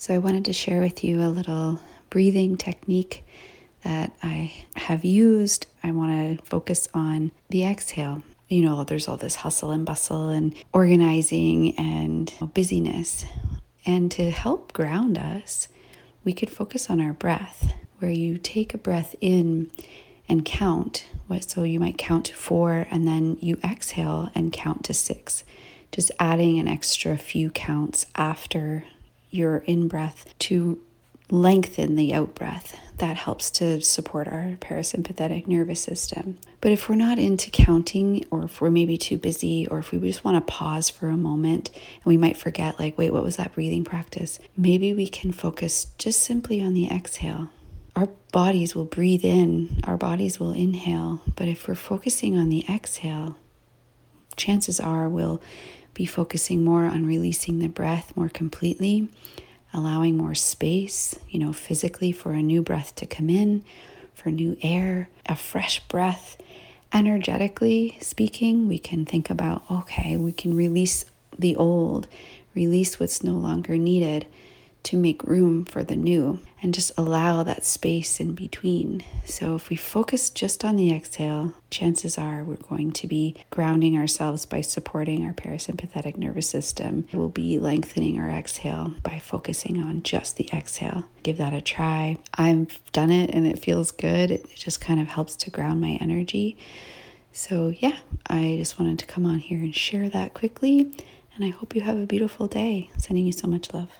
So I wanted to share with you a little breathing technique that I have used. I want to focus on the exhale. You know, there's all this hustle and bustle and organizing and busyness. And to help ground us, we could focus on our breath, where you take a breath in and count. So you might count to 4 and then you exhale and count to 6. Just adding an extra few counts after your in-breath to lengthen the out-breath. That helps to support our parasympathetic nervous system. But if we're not into counting, or if we're maybe too busy, or if we just want to pause for a moment and we might forget, like, wait, what was that breathing practice? Maybe we can focus just simply on the exhale. Our bodies will breathe in, our bodies will inhale, but if we're focusing on the exhale, chances are we'll be focusing more on releasing the breath more completely, allowing more space, physically, for a new breath to come in, for new air, a fresh breath. Energetically speaking, we can think about, okay, we can release the old, release what's no longer needed to make room for the new, and just allow that space in between. So if we focus just on the exhale, chances are we're going to be grounding ourselves by supporting our parasympathetic nervous system. We'll be lengthening our exhale by focusing on just the exhale. Give that a try. I've done it and it feels good. It just kind of helps to ground my energy. So yeah, I just wanted to come on here and share that quickly. And I hope you have a beautiful day. Sending you so much love.